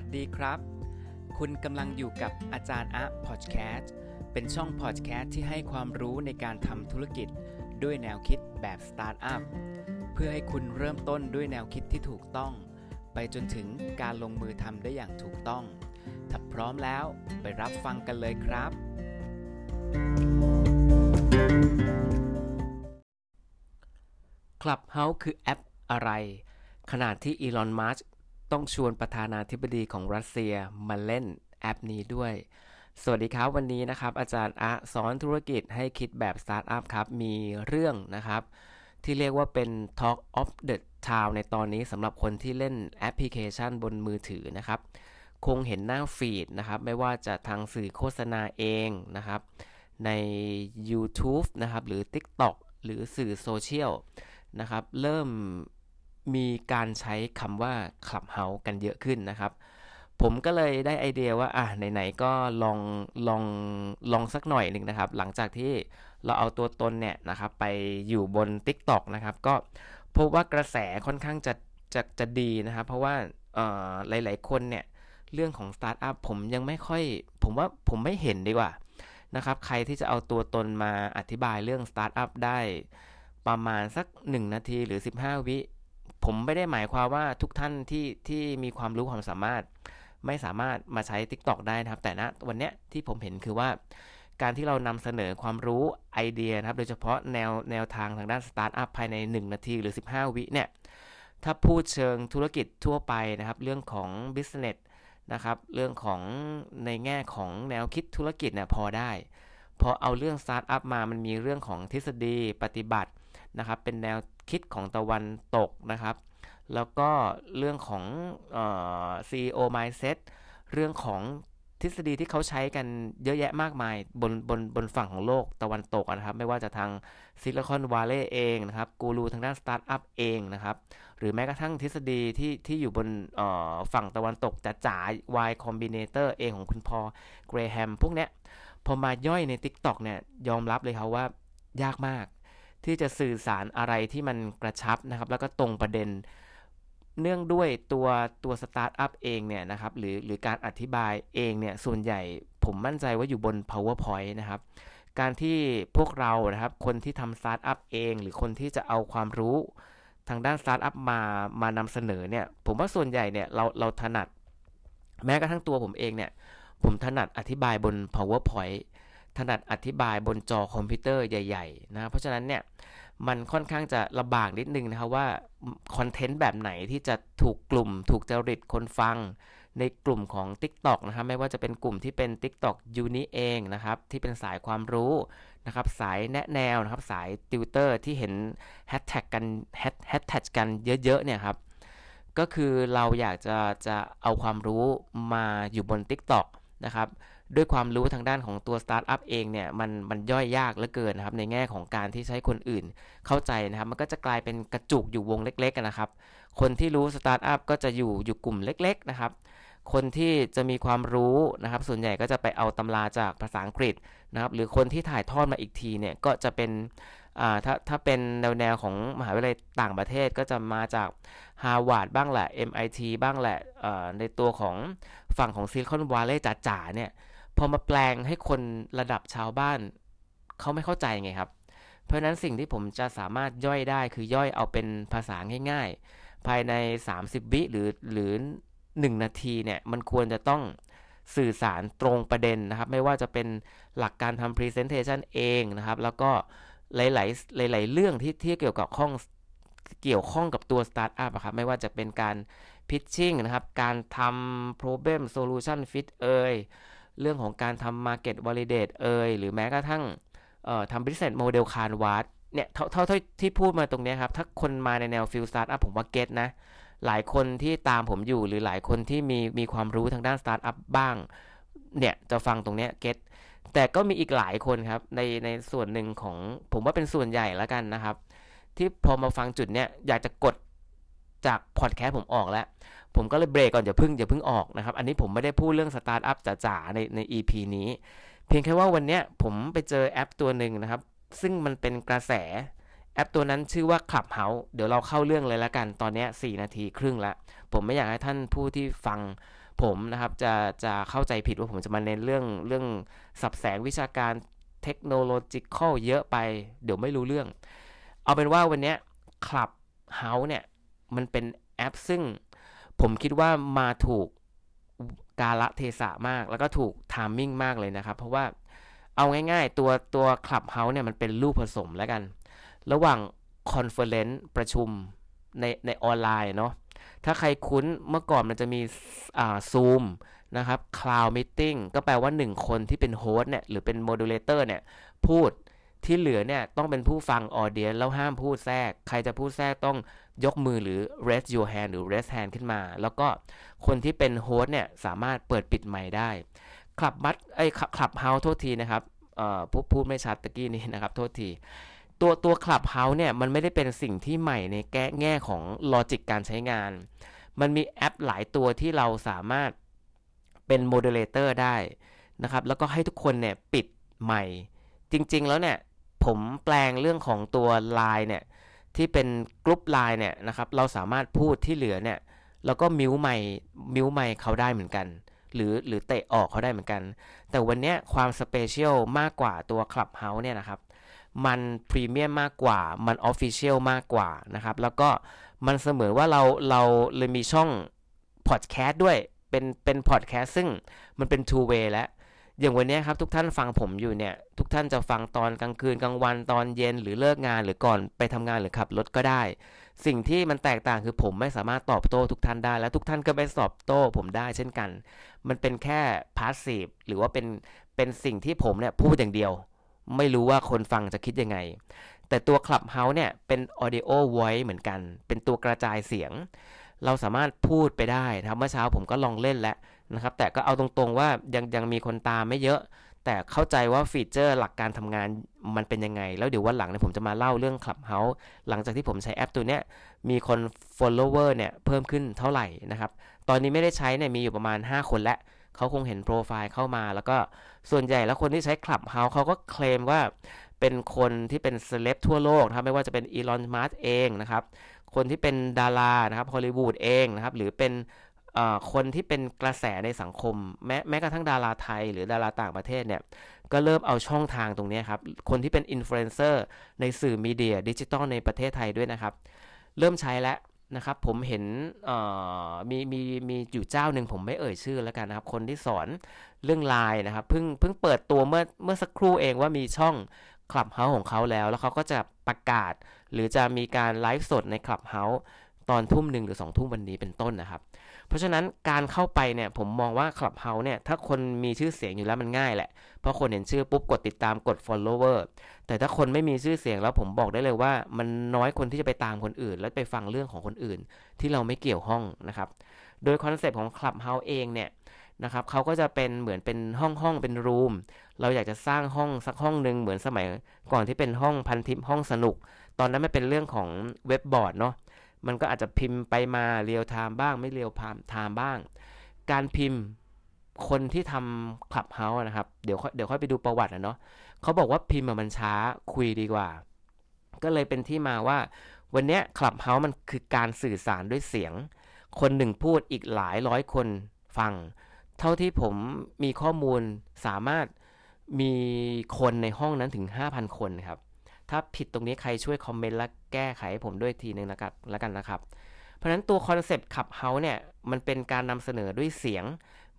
วัสดีครับคุณกำลังอยู่กับอาจารย์อะพอดแคสต์เป็นช่องพอดแคสต์ที่ให้ความรู้ในการทำธุรกิจด้วยแนวคิดแบบสตาร์ทอัพเพื่อให้คุณเริ่มต้นด้วยแนวคิดที่ถูกต้องไปจนถึงการลงมือทำได้อย่างถูกต้องถ้าพร้อมแล้วไปรับฟังกันเลยครับClubhouse คือแอปอะไรขนาดที่อีลอนมัสก์ต้องชวนประธานาธิบดีของรัสเซียมาเล่นแอปนี้ด้วยสวัสดีครับวันนี้นะครับอาจารย์อะสอนธุรกิจให้คิดแบบสตาร์ทอัพครับมีเรื่องนะครับที่เรียกว่าเป็น Talk of the Town ในตอนนี้สำหรับคนที่เล่นแอปพลิเคชันบนมือถือนะครับคงเห็นหน้าฟีดนะครับไม่ว่าจะทางสื่อโฆษณาเองนะครับใน YouTube นะครับหรือ TikTok หรือสื่อโซเชียลนะครับเริ่มมีการใช้คำว่า Clubhouse กันเยอะขึ้นนะครับผมก็เลยได้ไอเดียว่าไหนๆก็ลองสักหน่อยนึงนะครับหลังจากที่เราเอาตัวตนเนี่ยนะครับไปอยู่บน TikTok นะครับก็พบว่ากระแสค่อนข้างจะดีนะครับเพราะว่าหลายๆคนเนี่ยเรื่องของสตาร์ทอัพผมยังไม่ค่อยผมว่าผมไม่เห็นดีกว่านะครับใครที่จะเอาตัวตนมาอธิบายเรื่องสตาร์ทอัพได้ประมาณสัก1นาทีหรือ15วิผมไม่ได้หมายความว่าทุกท่านที่มีความรู้ความสามารถไม่สามารถมาใช้ TikTok ได้นะครับแต่ณวันเนี้ยที่ผมเห็นคือว่าการที่เรานำเสนอความรู้ไอเดียนะครับโดยเฉพาะแนวทางด้านสตาร์ทอัพภายใน1นาทีหรือ15วิเนี่ยถ้าพูดเชิงธุรกิจทั่วไปนะครับเรื่องของ business นะครับเรื่องของในแง่ของแนวคิดธุรกิจเนี่ยพอได้พอเอาเรื่องสตาร์ทอัพมามันมีเรื่องของทฤษฎีปฏิบัตินะครับเป็นแนวคิดของตะวันตกนะครับแล้วก็เรื่องของCEO mindset เรื่องของทฤษฎีที่เขาใช้กันเยอะแยะมากมายบนฝั่งของโลกตะวันตกนะครับไม่ว่าจะทางซิลิคอนวาเลย์เองนะครับกูรูทางด้านสตาร์ทอัพเองนะครับหรือแม้กระทั่งทฤษฎีที่อยู่บนฝั่งตะวันตกจ๋า Y Combinator เองของคุณพอลเกรแฮมพวกเนี้ยพอมาย่อยใน TikTok เนี่ยยอมรับเลยครับว่ายากมากที่จะสื่อสารอะไรที่มันกระชับนะครับแล้วก็ตรงประเด็นเนื่องด้วยตัวสตาร์ทอัพเองเนี่ยนะครับหรือการอธิบายเองเนี่ยส่วนใหญ่ผมมั่นใจว่าอยู่บน PowerPoint นะครับการที่พวกเรานะครับคนที่ทำสตาร์ทอัพเองหรือคนที่จะเอาความรู้ทางด้านสตาร์ทอัพมานำเสนอเนี่ยผมว่าส่วนใหญ่เนี่ยเราถนัดแม้กระทั่งตัวผมเองเนี่ยผมถนัดอธิบายบน PowerPointถนัดอธิบายบนจอคอมพิวเตอร์ใหญ่ๆนะเพราะฉะนั้นเนี่ยมันค่อนข้างจะลำบากนิดนึงนะครับว่าคอนเทนต์แบบไหนที่จะถูกกลุ่มถูกจริตคนฟังในกลุ่มของ TikTok นะครับไม่ว่าจะเป็นกลุ่มที่เป็น TikTok Uni เองนะครับที่เป็นสายความรู้นะครับสายแนะแนวนะครับสายติวเตอร์ที่เห็นแฮชแท็กกันเยอะๆเนี่ยครับก็คือเราอยากจะเอาความรู้มาอยู่บน TikTok นะครับด้วยความรู้ทางด้านของตัวสตาร์ทอัพเองเนี่ยมันย่อยยากเหลือเกินนะครับในแง่ของการที่ใช้คนอื่นเข้าใจนะครับมันก็จะกลายเป็นกระจุกอยู่วงเล็กๆนะครับคนที่รู้สตาร์ทอัพก็จะอยู่กลุ่มเล็กๆนะครับคนที่จะมีความรู้นะครับส่วนใหญ่ก็จะไปเอาตำราจากภาษาอังกฤษนะครับหรือคนที่ถ่ายทอดมาอีกทีเนี่ยก็จะเป็นถ้าเป็นแนวของมหาวิทยาลัยต่างประเทศก็จะมาจาก Harvard บ้างแหละ MIT บ้างแหละในตัวของฝั่งของ Silicon Valley จ๋าๆเนี่ยพอมาแปลงให้คนระดับชาวบ้านเขาไม่เข้าใจไงครับเพราะฉะนั้นสิ่งที่ผมจะสามารถย่อยได้คือย่อยเอาเป็นภาษาง่ายๆภายใน30วิหรือ1นาทีเนี่ยมันควรจะต้องสื่อสารตรงประเด็นนะครับไม่ว่าจะเป็นหลักการทำ presentation เองนะครับแล้วก็หลายๆเรื่องที่เกี่ยวข้องกับตัว startup อะครับไม่ว่าจะเป็นการ pitching นะครับการทำ problem solution fit เรื่องของการทำ market validate หรือแม้กระทั่งทำ business model canvas เนี่ยเท่าที่พูดมาตรงนี้ครับถ้าคนมาในแนว field startup ผมว่าเก็ตนะหลายคนที่ตามผมอยู่หรือหลายคนที่มีความรู้ทางด้าน startup บ้างเนี่ยจะฟังตรงนี้เก็ตแต่ก็มีอีกหลายคนครับในส่วนหนึ่งของผมว่าเป็นส่วนใหญ่แล้วกันนะครับที่พอมาฟังจุดเนี้ยอยากจะกดจากพอดแคสต์ผมออกแล้วผมก็เลยเบรกก่อนอย่าเพิ่งออกนะครับอันนี้ผมไม่ได้พูดเรื่องสตาร์ทอัพจ๋าๆใน EP นี้เพียงแค่ว่าวันเนี้ยผมไปเจอแอปตัวหนึ่งนะครับซึ่งมันเป็นกระแสแอปตัวนั้นชื่อว่า Clubhouse เดี๋ยวเราเข้าเรื่องเลยละกันตอนเนี้ย4นาทีครึ่งละผมไม่อยากให้ท่านผู้ที่ฟัง ผมนะครับจะเข้าใจผิดว่าผมจะมาเน้นเรื่องสับแสงวิชาการเทคโนโลยีคอลเยอะไปเดี๋ยวไม่รู้เรื่องเอาเป็นว่าวันนี้ Clubhouse เนี่ยมันเป็นแอปซึ่งผมคิดว่ามาถูกกาลเทศะมากแล้วก็ถูกไทมิ่งมากเลยนะครับเพราะว่าเอาง่ายๆตัว Clubhouse เนี่ยมันเป็นลูกผสมแล้วกันระหว่างคอนเฟอเรนซ์ประชุมในออนไลน์เนาะถ้าใครคุ้นเมื่อก่อนมันจะมีZoom นะครับ Cloud Meeting ก็แปลว่า1คนที่เป็นโฮสต์เนี่ยหรือเป็นโมดูเลเตอร์เนี่ยพูดที่เหลือเนี่ยต้องเป็นผู้ฟังออเดียนแล้วห้ามพูดแทรกใครจะพูดแทรกต้องยกมือหรือ raise your hand หรือ raise hand ขึ้นมาแล้วก็คนที่เป็นโฮสต์เนี่ยสามารถเปิดปิดไมค์ได้Clubhouse โทษทีนะครับพูดไม่ชัดตะกี้นี้นะครับโทษทีตัว Clubhouse เนี่ยมันไม่ได้เป็นสิ่งที่ใหม่ในแง่ของลอจิกการใช้งานมันมีแอปหลายตัวที่เราสามารถเป็นโมดูเลเตอร์ได้นะครับแล้วก็ให้ทุกคนเนี่ยปิดไมค์จริงๆแล้วเนี่ยผมแปลงเรื่องของตัว LINE เนี่ยที่เป็นกลุ่ม LINE เนี่ยนะครับเราสามารถพูดที่เหลือเนี่ยแล้วก็มิวไมค์เขาได้เหมือนกันหรือเตะออกเขาได้เหมือนกันแต่วันนี้ความสเปเชียลมากกว่าตัว Clubhouse เนี่ยนะครับมันพรีเมียมมากกว่ามันออฟฟิเชียลมากกว่านะครับแล้วก็มันเสมือนว่าเราเลยมีช่องพอดแคสต์ด้วยเป็นพอดแคสต์ซึ่งมันเป็น two way แล้วอย่างวันนี้ครับทุกท่านฟังผมอยู่เนี่ยทุกท่านจะฟังตอนกลางคืนกลางวันตอนเย็นหรือเลิกงานหรือก่อนไปทำงานหรือขับรถก็ได้สิ่งที่มันแตกต่างคือผมไม่สามารถตอบโต้ทุกท่านได้และทุกท่านก็ไม่ตอบโต้ผมได้เช่นกันมันเป็นแค่ passive หรือว่าเป็นสิ่งที่ผมเนี่ยพูดอย่างเดียวไม่รู้ว่าคนฟังจะคิดยังไงแต่ตัว Clubhouse เนี่ยเป็น audio voice เหมือนกันเป็นตัวกระจายเสียงเราสามารถพูดไปได้นะครับเมื่อเช้าผมก็ลองเล่นแล้วนะครับแต่ก็เอาตรงๆว่ายังมีคนตามไม่เยอะแต่เข้าใจว่าฟีเจอร์หลักการทำงานมันเป็นยังไงแล้วเดี๋ยววันหลังเนี่ยผมจะมาเล่าเรื่อง Clubhouse หลังจากที่ผมใช้แอปตัวเนี้ยมีคน follower เนี่ยเพิ่มขึ้นเท่าไหร่นะครับตอนนี้ไม่ได้ใช้เนี่ยมีอยู่ประมาณ5คนแล้วเขาคงเห็นโปรไฟล์เข้ามาแล้วก็ส่วนใหญ่แล้วคนที่ใช้ Clubhouse เขาก็เคลมว่าเป็นคนที่เป็นเซเลบทั่วโลกนะครับไม่ว่าจะเป็นอีลอน มัสก์เองนะครับคนที่เป็นดารานะครับฮอลลีวูดเองนะครับหรือเป็นคนที่เป็นกระแสในสังคมแม้กระทั่งดาราไทยหรือดาราต่างประเทศเนี่ยก็เริ่มเอาช่องทางตรงนี้ครับคนที่เป็นอินฟลูเอนเซอร์ในสื่อมีเดียดิจิตอลในประเทศไทยด้วยนะครับเริ่มใช้แล้วนะครับผมเห็นมีอยู่เจ้าหนึ่งผมไม่เอ่ยชื่อแล้วกันนะครับคนที่สอนเรื่อง LINE นะครับเพิ่งเปิดตัวเมื่อสักครู่เองว่ามีช่อง Clubhouse ของเขาแล้วเขาก็จะประกาศหรือจะมีการไลฟ์สดใน Clubhouse ตอน 20:00 หรือ 20:00 วันนี้เป็นต้นนะครับเพราะฉะนั้นการเข้าไปเนี่ยผมมองว่า Clubhouse เนี่ยถ้าคนมีชื่อเสียงอยู่แล้วมันง่ายแหละเพราะคนเห็นชื่อปุ๊บกดติดตามกด follower แต่ถ้าคนไม่มีชื่อเสียงแล้วผมบอกได้เลยว่ามันน้อยคนที่จะไปตามคนอื่นและไปฟังเรื่องของคนอื่นที่เราไม่เกี่ยวข้องนะครับโดยคอนเซ็ปต์ของ Clubhouse เองเนี่ยนะครับเขาก็จะเป็นเหมือนเป็นห้องเป็นรูมเราอยากจะสร้างห้องสักห้องนึงเหมือนสมัยก่อนที่เป็นห้องพันทิปห้องสนุกตอนนั้นมันเป็นเรื่องของเว็บบอร์ดเนาะมันก็อาจจะพิมพ์ไปมาเรียลไทม์บ้างไม่เรียลไทม์บ้างการพิมพ์คนที่ทำ Clubhouse นะครับเดี๋ยวค่อยไปดูประวัติเนาะเขาบอกว่าพิมพ์มันช้าคุยดีกว่าก็เลยเป็นที่มาว่าวันเนี้ย Clubhouse มันคือการสื่อสารด้วยเสียงคนหนึ่งพูดอีกหลายร้อยคนฟังเท่าที่ผมมีข้อมูลสามารถมีคนในห้องนั้นถึง 5,000 คนครับถ้าผิดตรงนี้ใครช่วยคอมเมนต์และแก้ไขให้ผมด้วยทีนึงแล้วกันนะครับเพราะฉะนั้นตัวคอนเซ็ปต์ Clubhouse เนี่ยมันเป็นการนำเสนอด้วยเสียง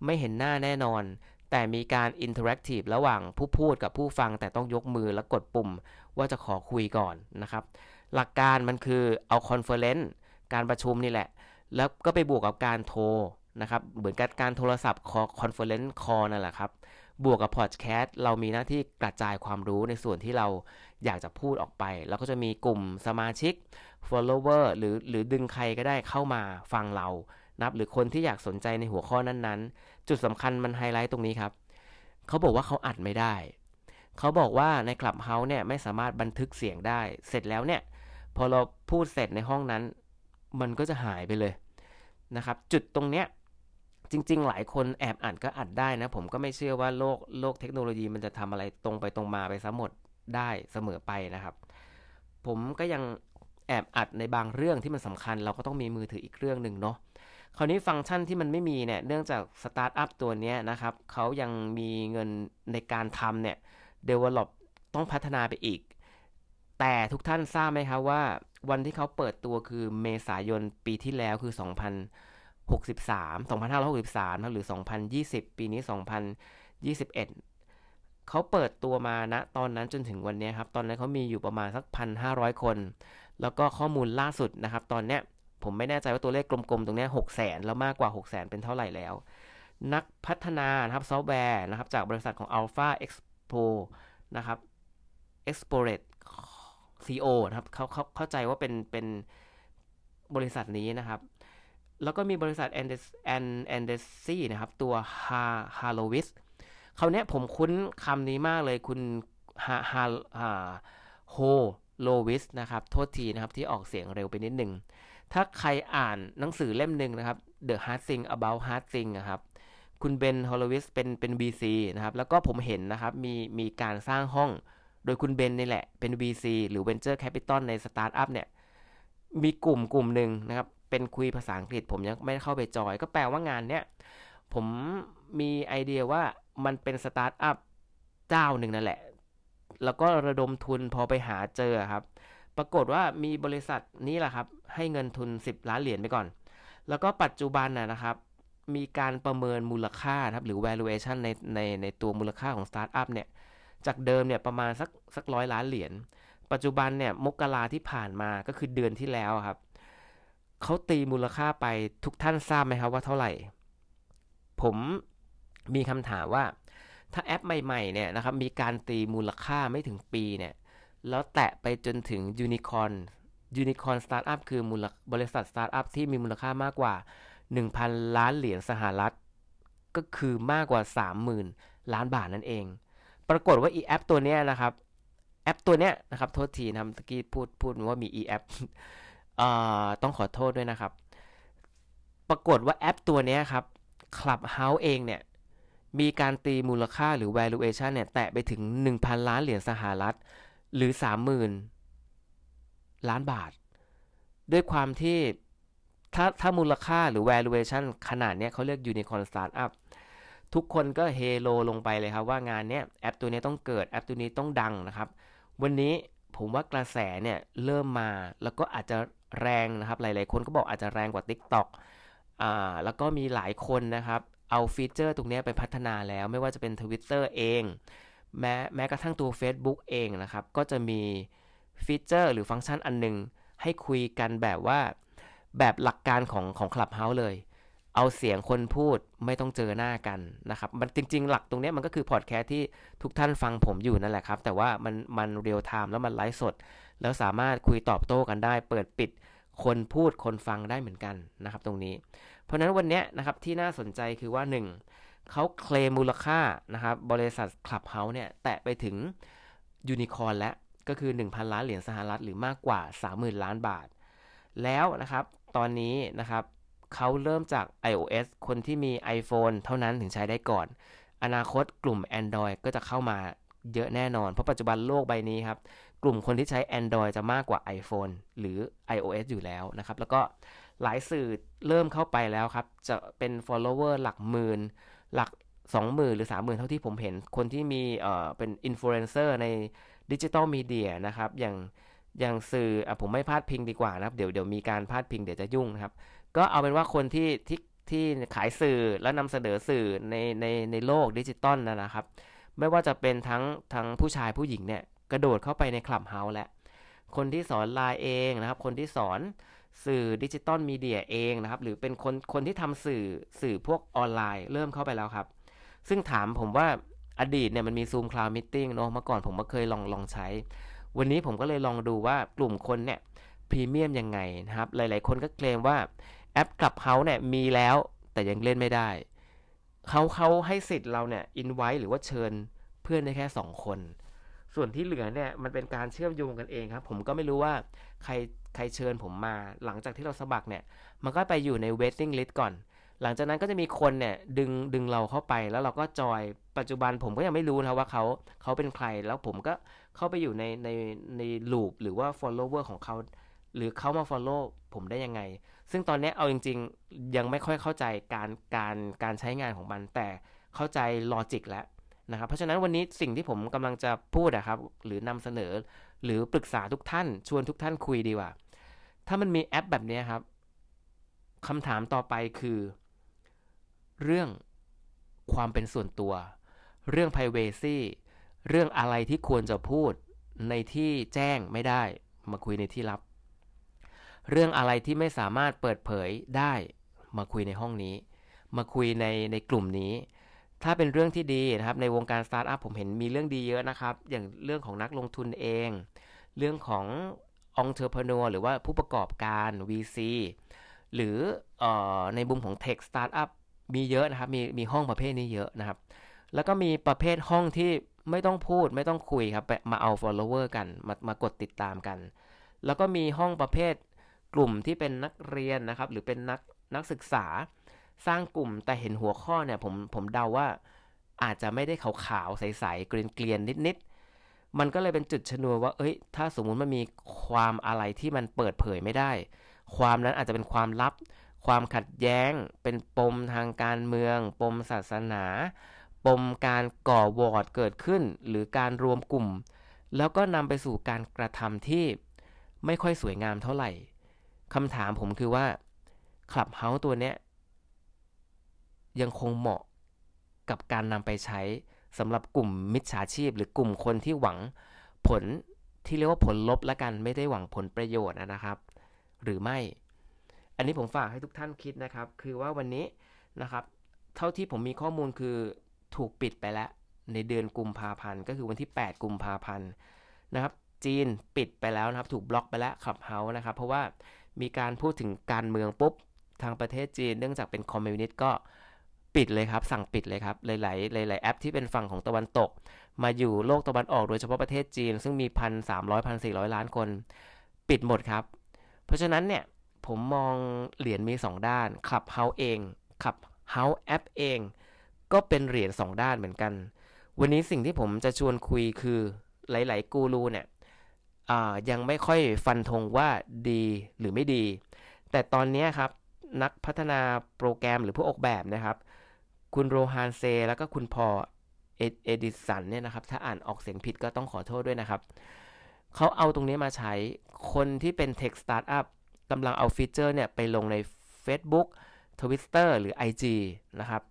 ไม่เห็นหน้าแน่นอนแต่มีการอินเทอร์แอคทีฟระหว่างผู้พูดกับผู้ฟังแต่ต้องยกมือและกดปุ่มว่าจะขอคุยก่อนนะครับหลักการมันคือเอาคอนเฟอเรนซ์การประชุมนี่แหละแล้วก็ไปบวกกับการโทรนะครับเหมือนกับการโทรศัพท์คอนเฟอเรนซ์คอนั่นแหละครับบวกกับพอดแคสต์เรามีหน้าที่กระจายความรู้ในส่วนที่เราอยากจะพูดออกไปแล้วก็จะมีกลุ่มสมาชิก follower หรือดึงใครก็ได้เข้ามาฟังเรานะครับหรือคนที่อยากสนใจในหัวข้อนั้นๆจุดสำคัญมันไฮไลท์ตรงนี้ครับเขาบอกว่าเขาอัดไม่ได้เขาบอกว่าใน Clubhouse เนี่ยไม่สามารถบันทึกเสียงได้เสร็จแล้วเนี่ยพอเราพูดเสร็จในห้องนั้นมันก็จะหายไปเลยนะครับจุดตรงเนี้ยจริงๆหลายคนแอบอัดก็อัดได้นะผมก็ไม่เชื่อว่าโลกเทคโนโลยีมันจะทำอะไรตรงไปตรงมาไปซะหมดได้เสมอไปนะครับผมก็ยังแอบอัดในบางเรื่องที่มันสำคัญเราก็ต้องมีมือถืออีกเครื่องนึงเนาะ คราวนี้ฟังก์ชันที่มันไม่มีเนี่ยเนื่องจากสตาร์ทอัพตัวนี้นะครับเขายังมีเงินในการทำเนี่ย develop ต้องพัฒนาไปอีกแต่ทุกท่านทราบไหมครับว่าวันที่เขาเปิดตัวคือเมษายนปีที่แล้วคือ2563หรือ2020ปีนี้2021เขาเปิดตัวมาณตอนนั้นจนถึงวันนี้ครับตอนนั้นเขามีอยู่ประมาณสัก 1,500 คนแล้วก็ข้อมูลล่าสุดนะครับตอนเนี้ยผมไม่แน่ใจว่าตัวเลขกลมๆตรงนี้ 600,000 แล้วมากกว่า 600,000 เป็นเท่าไหร่แล้วนักพัฒนานะครับซอฟต์แวร์นะครับจากบริษัทของ Alpha Expo นะครับ Exploret CO นะครับเขาเข้าใจว่าเป็นบริษัทนี้นะครับแล้วก็มีบริษัท Anderson นะครับตัว Horowitz คราวนี้ผมคุ้นคำนี้มากเลยคุณHorowitz นะครับโทษทีนะครับที่ออกเสียงเร็วไปนิดนึงถ้าใครอ่านหนังสือเล่มนึงนะครับ The Hard Thing About Hard Thing นะครับคุณ Ben Horowitz เป็น VC นะครับแล้วก็ผมเห็นนะครับมีการสร้างห้องโดยคุณเบนนี่แหละเป็น VC หรือ Venture Capital ในสตาร์ทอัพเนี่ยมีกลุ่มหนึ่งนะครับเป็นคุยภาษาอังกฤษผมยังไม่เข้าไปจอยก็แปลว่างานเนี้ยผมมีไอเดียว่ามันเป็นสตาร์ทอัพเจ้าหนึ่งนั่นแหละแล้วก็ระดมทุนพอไปหาเจอครับปรากฏว่ามีบริษัทนี้แหละครับให้เงินทุน$10 ล้านไปก่อนแล้วก็ปัจจุบันนะครับมีการประเมินมูลค่าครับหรือ valuation ในตัวมูลค่าของสตาร์ทอัพเนี่ยจากเดิมเนี่ยประมาณสัก$100 ล้านปัจจุบันเนี่ยมกราที่ผ่านมาก็คือเดือนที่แล้วครับเขาตีมูลค่าไปทุกท่านทราบไหมครับว่าเท่าไหร่ผมมีคำถามว่าถ้าแอปใหม่ๆเนี่ยนะครับมีการตีมูลค่าไม่ถึงปีเนี่ยแล้วแตะไปจนถึงยูนิคอร์นสตาร์ทอัพคือมูลบริษัทสตาร์ทอัพที่มีมูลค่ามากกว่า 1,000 ล้านเหรียญสหรัฐก็คือมากกว่า 30,000 ล้านบาทนั่นเองปรากฏว่าอีแอปตัวเนี้ยนะครับแอปตัวเนี้ยนะครับโทษทีนะครับตะกี้พูดว่ามีอีแอปต้องขอโทษด้วยนะครับปรากฏว่าแอปตัวเนี้ยครับ Clubhouse เองเนี่ยมีการตีมูลค่าหรือ valuation เนี่ยแตะไปถึง 1,000 ล้านเหรียญสหรัฐหรือ 30,000 ล้านบาทด้วยความที่ถ้ามูลค่าหรือ valuation ขนาดเนี้ยเขาเรียก Unicorn Startupทุกคนก็เฮโลลงไปเลยครับว่างานเนี้ยแอปตัวนี้ต้องเกิดแอปตัวนี้ต้องดังนะครับวันนี้ผมว่ากระแสเนี่ยเริ่มมาแล้วก็อาจจะแรงนะครับหลายๆคนก็บอกอาจจะแรงกว่า TikTok แล้วก็มีหลายคนนะครับเอาฟีเจอร์ตรงนี้ไปพัฒนาแล้วไม่ว่าจะเป็น Twitter เองแม้กระทั่งตัว Facebook เองนะครับก็จะมีฟีเจอร์หรือฟังก์ชันอันนึงให้คุยกันแบบว่าแบบหลักการของ Clubhouse เลยเอาเสียงคนพูดไม่ต้องเจอหน้ากันนะครับมันจริงๆหลักตรงนี้มันก็คือพอดแคสต์ที่ทุกท่านฟังผมอยู่นั่นแหละครับแต่ว่ามันเรียลไทม์แล้วมันไลฟ์สดแล้วสามารถคุยตอบโต้กันได้เปิดปิดคนพูดคนฟังได้เหมือนกันนะครับตรงนี้เพราะนั้นวันนี้นะครับที่น่าสนใจคือว่า1เขาเคลมมูลค่านะครับบริษัท Clubhouse เนี่ยแตะไปถึงยูนิคอร์นแล้วก็คือ 1,000 ล้านเหรียญสหรัฐหรือมากกว่า 30,000 ล้านบาทแล้วนะครับตอนนี้นะครับเขาเริ่มจาก iOS คนที่มี iPhone เท่านั้นถึงใช้ได้ก่อนอนาคตกลุ่ม Android ก็จะเข้ามาเยอะแน่นอนเพราะปัจจุบันโลกใบนี้ครับกลุ่มคนที่ใช้ Android จะมากกว่า iPhone หรือ iOS อยู่แล้วนะครับแล้วก็หลายสื่อเริ่มเข้าไปแล้วครับจะเป็น follower หลักหมื่นหลัก 20,000 หรือ 30,000 เท่าที่ผมเห็นคนที่มีเป็น influencer ใน Digital Media นะครับอย่างสื่อผมไม่พลาดพิงดีกว่านะครับเดี๋ยวมีการพลาดพิงเดี๋ยวจะยุ่งนะครับก็เอาเป็นว่าคนที่ขายสื่อและนำเสนอสื่อในโลกดิจิตอลนะครับไม่ว่าจะเป็นทั้งผู้ชายผู้หญิงเนี่ยกระโดดเข้าไปใน Clubhouse และคนที่สอนไลน์เองนะครับคนที่สอนสื่อดิจิตอลมีเดียเองนะครับหรือเป็นคนที่ทำสื่อพวกออนไลน์เริ่มเข้าไปแล้วครับซึ่งถามผมว่าอดีตเนี่ยมันมี Zoom Cloud Meeting เนาะเมื่อก่อนผมก็เคยลองใช้วันนี้ผมก็เลยลองดูว่ากลุ่มคนเนี่ยพรีเมียมยังไงนะครับหลายๆคนก็เคลมว่าแอป Clubhouse เนี่ยมีแล้วแต่ยังเล่นไม่ได้เขาให้สิทธิ์เราเนี่ยอินไวท์หรือว่าเชิญเพื่อนได้แค่2คนส่วนที่เหลือเนี่ยมันเป็นการเชื่อมโยงกันเองครับผมก็ไม่รู้ว่าใครเชิญผมมาหลังจากที่เราสมัครเนี่ยมันก็ไปอยู่ใน waiting list ก่อนหลังจากนั้นก็จะมีคนเนี่ยดึงเราเข้าไปแล้วเราก็จอยปัจจุบันผมก็ยังไม่รู้นะว่าเขาเป็นใครแล้วผมก็เข้าไปอยู่ในลูปหรือว่า follower ของเขา หรือเขามา follow ผมได้ยังไงซึ่งตอนนี้เอาจริงๆยังไม่ค่อยเข้าใจการใช้งานของมันแต่เข้าใจลอจิกแล้วนะครับเพราะฉะนั้นวันนี้สิ่งที่ผมกำลังจะพูดนะครับหรือนำเสนอหรือปรึกษาทุกท่านชวนทุกท่านคุยดีกว่าถ้ามันมีแอปแบบนี้ครับคำถามต่อไปคือเรื่องความเป็นส่วนตัวเรื่อง privacy เรื่องอะไรที่ควรจะพูดในที่แจ้งไม่ได้มาคุยในที่ลับเรื่องอะไรที่ไม่สามารถเปิดเผยได้มาคุยในห้องนี้มาคุยในกลุ่มนี้ถ้าเป็นเรื่องที่ดีนะครับในวงการสตาร์ทอัพผมเห็นมีเรื่องดีเยอะนะครับอย่างเรื่องของนักลงทุนเองเรื่องของ entrepreneur หรือว่าผู้ประกอบการ VC หรือในมุมของ tech startup มีเยอะนะครับมีห้องประเภทนี้เยอะนะครับแล้วก็มีประเภทห้องที่ไม่ต้องพูดไม่ต้องคุยครับมาเอา follower กันมากดติดตามกันแล้วก็มีห้องประเภทกลุ่มที่เป็นนักเรียนนะครับหรือเป็นนักศึกษาสร้างกลุ่มแต่เห็นหัวข้อเนี่ยผมเดาว่าอาจจะไม่ได้ขาวๆใสๆเกรียนๆนิดๆมันก็เลยเป็นจุดชนวนว่าเอ้ยถ้าสมมุติมันมีความอะไรที่มันเปิดเผยไม่ได้ความนั้นอาจจะเป็นความลับความขัดแย้งเป็นปมทางการเมืองปมศาสนาปมการก่อวอร์ดเกิดขึ้นหรือการรวมกลุ่มแล้วก็นำไปสู่การกระทำที่ไม่ค่อยสวยงามเท่าไหร่คำถามผมคือว่า Clubhouse ตัวเนี้ยยังคงเหมาะกับการนำไปใช้สำหรับกลุ่มมิจฉาชีพหรือกลุ่มคนที่หวังผลที่เรียกว่าผลลบละกันไม่ได้หวังผลประโยชน์นะครับหรือไม่อันนี้ผมฝากให้ทุกท่านคิดนะครับคือว่าวันนี้นะครับเท่าที่ผมมีข้อมูลคือถูกปิดไปแล้วในเดือนกุมภาพันธ์ก็คือวันที่8กุมภาพันธ์นะครับจีนปิดไปแล้วนะครับถูกบล็อกไปแล้วClubhouseนะครับเพราะว่ามีการพูดถึงการเมืองปุ๊บทางประเทศจีนเนื่องจากเป็นคอมมิวนิสต์ก็ปิดเลยครับสั่งปิดเลยครับหลายแอปที่เป็นฝั่งของตะวันตกมาอยู่โลกตะวันออกโดยเฉพาะประเทศจีนซึ่งมี 1,300 1,400 ล้านคนปิดหมดครับเพราะฉะนั้นเนี่ยผมมองเหรียญมี2ด้านClubhouseเองClubhouseแอปเองก็เป็นเหรียญ2ด้านเหมือนกันวันนี้สิ่งที่ผมจะชวนคุยคือหลายๆกูรูเนี่ยยังไม่ค่อยฟันธงว่าดีหรือไม่ดีแต่ตอนนี้ครับนักพัฒนาโปรแกรมหรือผู้ออกแบบนะครับคุณโรฮานเซแล้วก็คุณพอเอดิสันเนี่ยนะครับถ้าอ่านออกเสียงผิดก็ต้องขอโทษด้วยนะครับเขาเอาตรงนี้มาใช้คนที่เป็น Tech Startup กำลังเอาฟีเจอร์เนี่ยไปลงใน Facebook Twitter หรือ IG นะครับ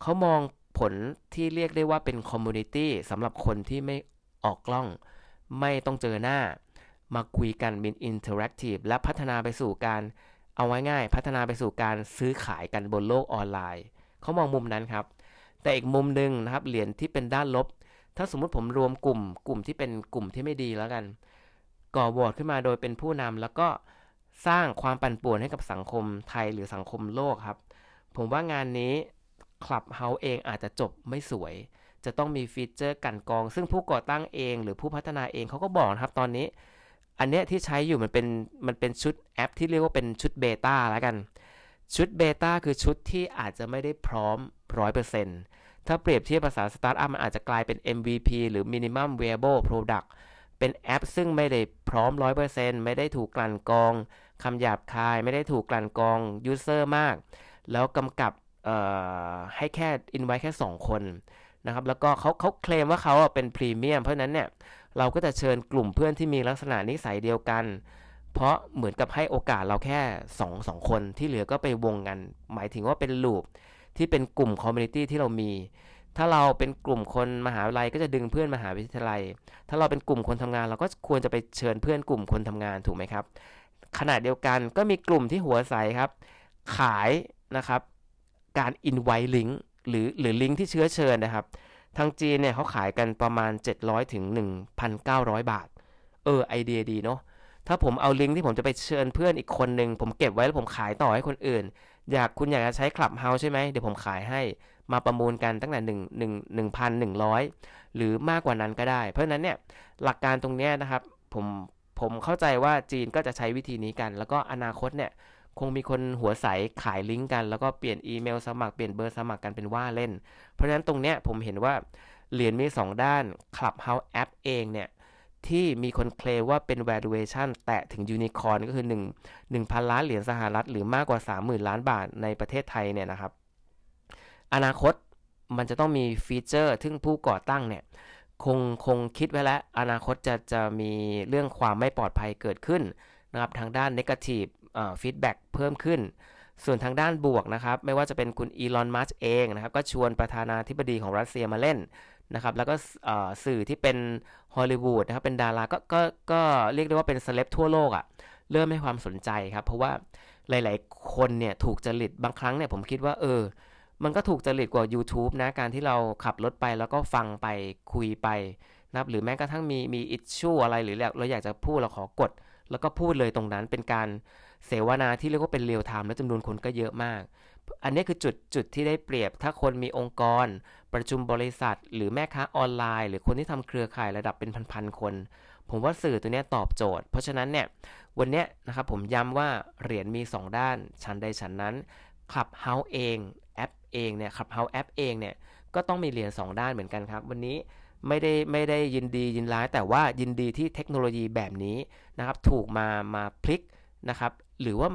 เขามองผลที่เรียกได้ว่าเป็นคอมมูนิตี้สำหรับคนที่ไม่ออกกล้องไม่ต้องเจอหน้ามาคุยกันเป็นอินเทอร์แอคทีฟและพัฒนาไปสู่การเอาไว้ง่ายพัฒนาไปสู่การซื้อขายกันบนโลกออนไลน์เขามองมุมนั้นครับแต่อีกมุมนึงนะครับเหรียญที่เป็นด้านลบถ้าสมมุติผมรวมกลุ่มที่เป็นกลุ่มที่ไม่ดีแล้วกันก่อวอร์ดขึ้นมาโดยเป็นผู้นำแล้วก็สร้างความปั่นป่วนให้กับสังคมไทยหรือสังคมโลกครับผมว่างานนี้Clubhouse เองอาจจะจบไม่สวยจะต้องมีฟีเจอร์กันกองซึ่งผู้ก่อตั้งเองหรือผู้พัฒนาเองเขาก็บอกนะครับตอนนี้อันเนี้ยที่ใช้อยู่มันเป็นชุดแอปที่เรียกว่าเป็นชุดเบต้าแล้วกันชุดเบต้าคือชุดที่อาจจะไม่ได้พร้อม 100% ถ้าเปรียบเทียบภาษาสตาร์ทอัพมันอาจจะกลายเป็น MVP หรือ Minimum Viable Product เป็นแอปซึ่งไม่ได้พร้อม 100% ไม่ได้ถูกกลั่นกรองคำหยาบคายไม่ได้ถูกกลั่นกรองยูสเซอร์มากแล้วกำกับให้แค่อินไว้แค่2คนนะครับแล้วก็เขาเคลมว่าเขาเป็นพรีเมียมเพราะนั้นเนี่ยเราก็จะเชิญกลุ่มเพื่อนที่มีลักษณะนิสัยเดียวกันเพราะเหมือนกับให้โอกาสเราแค่2คนที่เหลือก็ไปวงกันหมายถึงว่าเป็นลูปที่เป็นกลุ่มคอมมูนิตี้ที่เรามีถ้าเราเป็นกลุ่มคนมหาวิทยาลัยก็จะดึงเพื่อนมหาวิทยาลัยถ้าเราเป็นกลุ่มคนทำงานเราก็ควรจะไปเชิญเพื่อนกลุ่มคนทำงานถูกไหมครับขณะเดียวกันก็มีกลุ่มที่หัวใสครับขายนะครับการอินไวท์ลิงก์หรือลิงก์ที่เชื้อเชิญนะครับทางจีนเนี่ยเขาขายกันประมาณ700ถึง 1,900 บาทไอเดียดีเนาะถ้าผมเอาลิงก์ที่ผมจะไปเชิญเพื่อนอีกคนนึงผมเก็บไว้แล้วผมขายต่อให้คนอื่นคุณอยากจะใช้ Clubhouse ใช่ไหมเดี๋ยวผมขายให้มาประมูลกันตั้งแต่ 1,100 หรือมากกว่านั้นก็ได้เพราะฉะนั้นเนี่ยหลักการตรงเนี้ยนะครับผมเข้าใจว่าจีนก็จะใช้วิธีนี้กันแล้วก็อนาคตเนี่ยคงมีคนหัวใสขายลิงก์กันแล้วก็เปลี่ยนอีเมลสมัครเปลี่ยนเบอร์สมัครกันเป็นว่าเล่นเพราะฉะนั้นตรงเนี้ยผมเห็นว่าเหรียญมี2ด้านClubhouseแอปเองเนี่ย ที่มีคนเคลมว่าเป็น valuation แตะถึงยูนิคอร์นก็คือ1,000 ล้านเหรียญสหรัฐหรือมากกว่า 30,000 ล้านบาทในประเทศไทยเนี่ยนะครับอนาคตมันจะต้องมีฟีเจอร์ซึ่งผู้ก่อตั้งเนี่ยคงคิดไว้แล้วอนาคตจะมีเรื่องความไม่ปลอดภัยเกิดขึ้นนะครับทางด้าน negative feedback เพิ่มขึ้นส่วนทางด้านบวกนะครับไม่ว่าจะเป็นคุณอีลอนมัสก์เองนะครับก็ชวนประธานาธิบดีของรัสเซียมาเล่นนะครับแล้วก็สื่อที่เป็นฮอลลีวูดนะครับเป็นดาราก็เรียกได้ว่าเป็นเซเลบทั่วโลกอ่ะเริ่มให้ความสนใจครับเพราะว่าหลายๆคนเนี่ยถูกจริตบางครั้งเนี่ยผมคิดว่ามันก็ถูกจริตกว่า YouTube นะการที่เราขับรถไปแล้วก็ฟังไปคุยไปนะครับหรือแม้กระทั่งมีอิชชูอะไรหรือเราอยากจะพูดเราขอกดแล้วก็พูดเลยตรงนั้นเป็นการเสวนาที่เรียกว่าเป็นเรียลไทม์และจำนวนคนก็เยอะมากอันนี้คือจุดที่ได้เปรียบถ้าคนมีองค์กรประชุมบริษัทหรือแม่ค้าออนไลน์หรือคนที่ทำเครือข่ายระดับเป็นพันๆคนผมว่าสื่อตัวนี้ตอบโจทย์เพราะฉะนั้นเนี่ยวันนี้นะครับผมย้ำว่าเหรียญมี2ด้านชั้นใดชั้นนั้นClubhouse เองแอปเองเนี่ย Clubhouse แอปเองเนี่ยก็ต้องมีเหรียญ2ด้านเหมือนกันครับวันนี้ไม่ได้ยินดียินร้ายแต่ว่ายินดีที่เทคโนโลยีแบบนี้นะครับถูกมาพลิกนะครับหรือว่า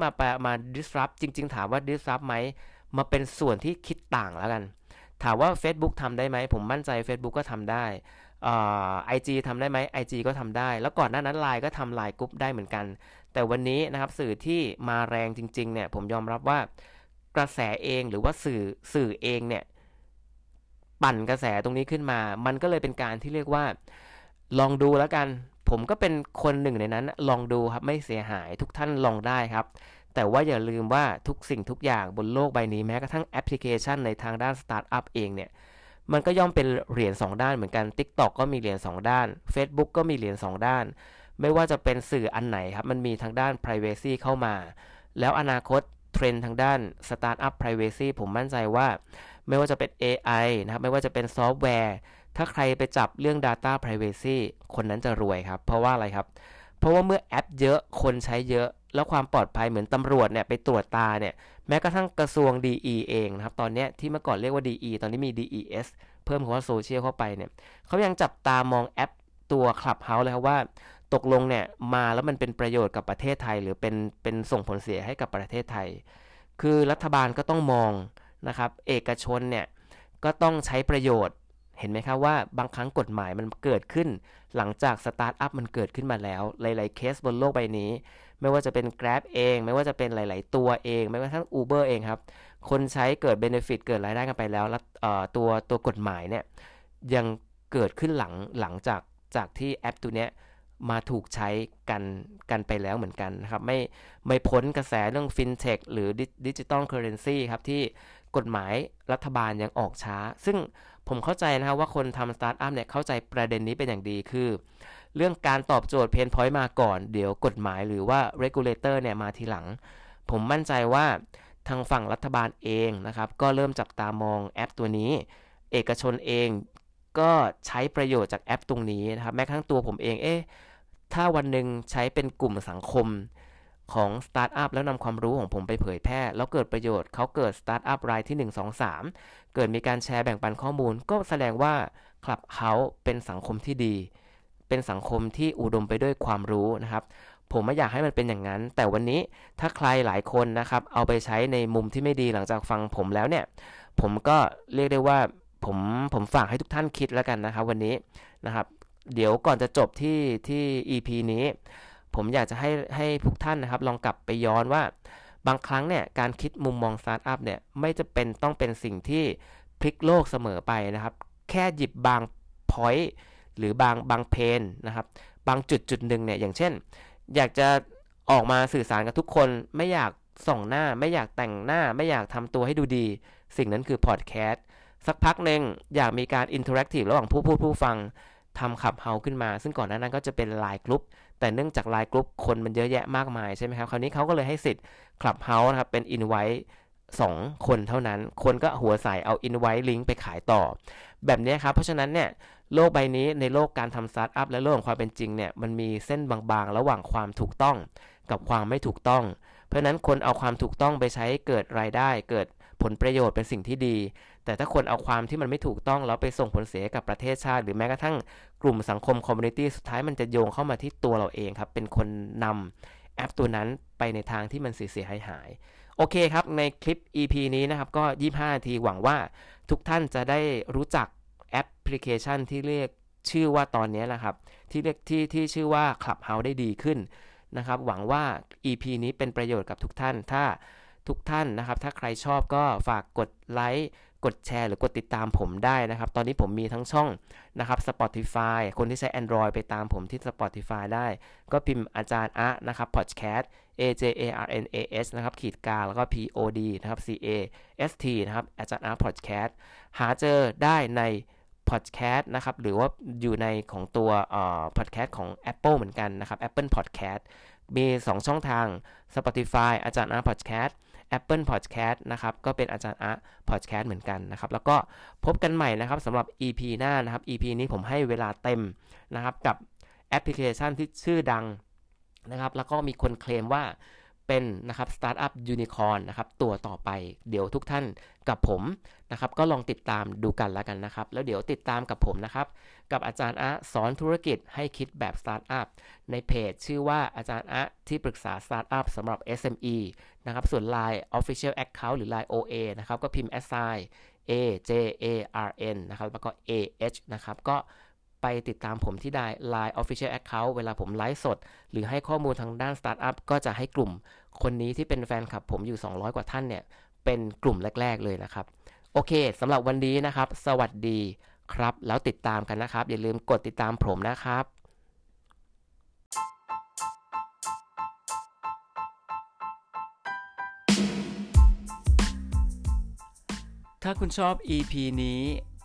มา disrupt จริงๆถามว่า disrupt ไหมมาเป็นส่วนที่คิดต่างแล้วกันถามว่า Facebook ทำได้ไหมผมมั่นใจ Facebook ก็ทำได้IG ทำได้ไหม IG ก็ทำได้แล้วก่อนหน้านั้น LINE ก็ทำ LINE Group ได้เหมือนกันแต่วันนี้นะครับสื่อที่มาแรงจริงๆเนี่ยผมยอมรับว่ากระแสเองหรือว่าสื่อเองเนี่ยปั่นกระแสตรงนี้ขึ้นมามันก็เลยเป็นการที่เรียกว่าลองดูแล้วกันผมก็เป็นคนหนึ่งในนั้นลองดูครับไม่เสียหายทุกท่านลองได้ครับแต่ว่าอย่าลืมว่าทุกสิ่งทุกอย่างบนโลกใบนี้แม้กระทั่งแอปพลิเคชันในทางด้านสตาร์ทอัพเองเนี่ยมันก็ย่อมเป็นเหรียญ2ด้านเหมือนกัน TikTok ก็มีเหรียญ2ด้าน Facebook ก็มีเหรียญ2ด้านไม่ว่าจะเป็นสื่ออันไหนครับมันมีทางด้าน privacy เข้ามาแล้วอนาคตเทรนด์ทางด้าน Startup Privacy ผมมั่นใจว่าไม่ว่าจะเป็น AI นะครับไม่ว่าจะเป็นซอฟต์แวร์ถ้าใครไปจับเรื่อง Data Privacy คนนั้นจะรวยครับเพราะว่าอะไรครับเพราะว่าเมื่อแอปเยอะคนใช้เยอะแล้วความปลอดภัยเหมือนตำรวจเนี่ยไปตรวจตาเนี่ยแม้กระทั่งกระทรวง DE เองนะครับตอนนี้ที่เมื่อก่อนเรียกว่า DE ตอนนี้มี DES เพิ่มคำว่าโซเชียลเข้าไปเนี่ยเขายังจับตามองแอปตัว Clubhouse เลยครับว่าตกลงเนี่ยมาแล้วมันเป็นประโยชน์กับประเทศไทยหรือเป็นส่งผลเสียให้กับประเทศไทยคือรัฐบาลก็ต้องมองนะครับเอกชนเนี่ยก็ต้องใช้ประโยชน์เห็นไหมครับว่าบางครั้งกฎหมายมันเกิดขึ้นหลังจากสตาร์ทอัพมันเกิดขึ้นมาแล้วหลายๆเคสบนโลกใบนี้ไม่ว่าจะเป็น Grab เองไม่ว่าจะเป็นหลายๆตัวเองไม่ว่าทั้ง Uber เองครับคนใช้เกิด benefit เกิดรายได้กันไปแล้วตัวกฎหมายเนี่ยยังเกิดขึ้นหลังจากที่แอปตัวเนี้ยมาถูกใช้กันไปแล้วเหมือนกันนะครับไม่พ้นกระแสเรื่อง Fintech หรือ Digital Currency ครับที่กฎหมายรัฐบาลยังออกช้าซึ่งผมเข้าใจนะครับว่าคนทำ Startup เนี่ยเข้าใจประเด็นนี้เป็นอย่างดีคือเรื่องการตอบโจทย์ Pain Point มาก่อนเดี๋ยวกฎหมายหรือว่า Regulator เนี่ยมาทีหลังผมมั่นใจว่าทางฝั่งรัฐบาลเองนะครับก็เริ่มจับตามองแอปตัวนี้เอกชนเองก็ใช้ประโยชน์จากแอปตรงนี้นะครับแม้กระทั่งตัวผมเองถ้าวันหนึ่งใช้เป็นกลุ่มสังคมของสตาร์ทอัพแล้วนำความรู้ของผมไปเผยแพร่แล้วเกิดประโยชน์เขาเกิดสตาร์ทอัพรายที่ 1, 2, 3 เกิดมีการแชร์แบ่งปันข้อมูลก็แสดงว่า Clubhouse เป็นสังคมที่ดีเป็นสังคมที่อุดมไปด้วยความรู้นะครับผมไม่อยากให้มันเป็นอย่างนั้นแต่วันนี้ถ้าใครหลายคนนะครับเอาไปใช้ในมุมที่ไม่ดีหลังจากฟังผมแล้วเนี่ยผมก็เรียกได้ว่าผมฝากให้ทุกท่านคิดแล้วกันนะครับวันนี้นะครับเดี๋ยวก่อนจะจบที่ EP นี้ผมอยากจะให้ทุกท่านนะครับลองกลับไปย้อนว่าบางครั้งเนี่ยการคิดมุมมองสตาร์ทอัพเนี่ยไม่จะเป็นต้องเป็นสิ่งที่พลิกโลกเสมอไปนะครับแค่หยิบบาง point หรือบางเพนนะครับบางจุดนึงเนี่ยอย่างเช่นอยากจะออกมาสื่อสารกับทุกคนไม่อยากส่องหน้าไม่อยากแต่งหน้าไม่อยากทำตัวให้ดูดีสิ่งนั้นคือพอดแคสต์สักพักหนึ่งอยากมีการอินเทอร์แอคทีฟระหว่างผู้พูดผู้ฟังทำClubhouseขึ้นมาซึ่งก่อนหน้านั้นก็จะเป็น LINE Group แต่เนื่องจาก LINE Group คนมันเยอะแยะมากมายใช่ไหมครับคราวนี้เขาก็เลยให้สิทธิ์Clubhouseนะครับเป็น Invite 2 คนเท่านั้นคนก็หัวใสเอา Invite Link ไปขายต่อแบบนี้ครับเพราะฉะนั้นเนี่ยโลกใบนี้ในโลกการทำสตาร์ทอัพและโลกของความเป็นจริงเนี่ยมันมีเส้นบางๆระหว่างความถูกต้องกับความไม่ถูกต้องเพราะนั้นคนเอาความถูกต้องไปใช้เกิดรายได้เกิด ผลประโยชน์เป็นสิ่งที่ดีแต่ถ้าคนเอาความที่มันไม่ถูกต้องแล้วไปส่งผลเสียกับประเทศชาติหรือแม้กระทั่งกลุ่มสังคมคอมมูนิตี้สุดท้ายมันจะโยงเข้ามาที่ตัวเราเองครับเป็นคนนำแอปตัวนั้นไปในทางที่มันเสียหายโอเคครับในคลิป EP นี้นะครับก็25นาทีหวังว่าทุกท่านจะได้รู้จักแอปพลิเคชันที่เรียกชื่อว่าตอนนี้นะครับที่เรียกที่ชื่อว่า Clubhouse ได้ดีขึ้นนะครับหวังว่า EP นี้เป็นประโยชน์กับทุกท่านถ้าทุกท่านนะครับถ้าใครชอบก็ฝากกดไลค์กดแชร์หรือกดติดตามผมได้นะครับตอนนี้ผมมีทั้งช่องนะครับ Spotify คนที่ใช้ Android ไปตามผมที่ Spotify ได้ก็พิมพ์อาจารย์อะนะครับ Podcast AJARNAS นะครับขีดกลางแล้วก็ POD นะครับ CAST นะครับอาจารย์อะ Podcast หาเจอได้ใน Podcast นะครับหรือว่าอยู่ในของตัวPodcast ของ Apple เหมือนกันนะครับ Apple Podcast มี2ช่องทาง Spotify อาจารย์อะ Podcast Apple Podcast นะครับก็เป็นอาจารย์อะ Podcast เหมือนกันนะครับแล้วก็พบกันใหม่นะครับสำหรับ EP หน้านะครับ EP นี้ผมให้เวลาเต็มนะครับกับแอปพลิเคชันที่ชื่อดังนะครับแล้วก็มีคนเคลมว่าเป็นนะครับสตาร์ทอัพยูนิคอร์นนะครับตัวต่อไปเดี๋ยวทุกท่านกับผมนะครับก็ลองติดตามดูกันแล้วกันนะครับแล้วเดี๋ยวติดตามกับผมนะครับกับอาจารย์อะสอนธุรกิจให้คิดแบบสตาร์ทอัพในเพจชื่อว่าอาจารย์อะที่ปรึกษาสตาร์ทอัพสำหรับ SME นะครับส่วน Line Official Account หรือ Line OA นะครับก็พิมพ์ @AJARN นะครับแล้วก็ AH นะครับก็ไปติดตามผมที่ได้ Line Official Account เวลาผมไลฟ์สดหรือให้ข้อมูลทางด้านสตาร์ทอัพก็จะให้กลุ่มคนนี้ที่เป็นแฟนคลับผมอยู่200กว่าท่านเนี่ยเป็นกลุ่มแรกๆเลยนะครับโอเคสำหรับวันนี้นะครับสวัสดีครับแล้วติดตามกันนะครับอย่าลืมกดติดตามผมนะครับถ้าคุณชอบ EP นี้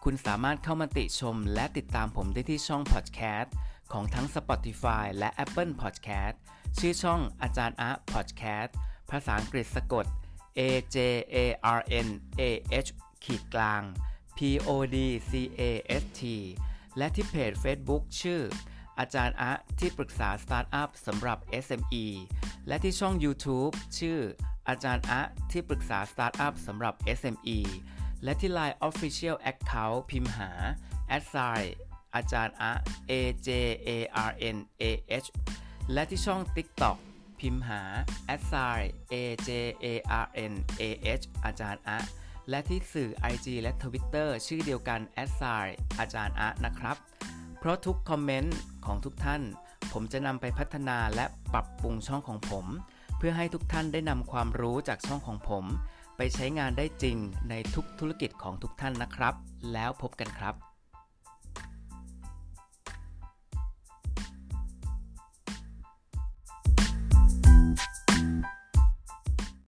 คุณสามารถเข้ามาติชมและติดตามผมได้ที่ช่อง Podcast ของทั้ง Spotify และ Apple Podcast ชื่อช่องอาจารย์อะ Podcast ภาษาอังกฤษสะกด AJARNAH_PODCAST และที่เพจ Facebook ชื่ออาจารย์อะที่ปรึกษาสตาร์ทอัพสำหรับ SME และที่ช่อง YouTube ชื่ออาจารย์อะที่ปรึกษาสตาร์ทอัพสำหรับ SMEและที่ Line Official Account พิมพ์หา @ อาจารย์อะ AJARNAH และที่ช่อง TikTok พิมพ์หา @ AJARNAH อาจารย์อะและที่สื่อ IG และ Twitter ชื่อเดียวกัน @ อาจารย์อะนะครับเพราะทุกคอมเมนต์ของทุกท่านผมจะนำไปพัฒนาและปรับปรุงช่องของผมเพื่อให้ทุกท่านได้นำความรู้จากช่องของผมไปใช้งานได้จริงในทุกธุรกิจของทุกท่านนะครับแล้วพบกันครับ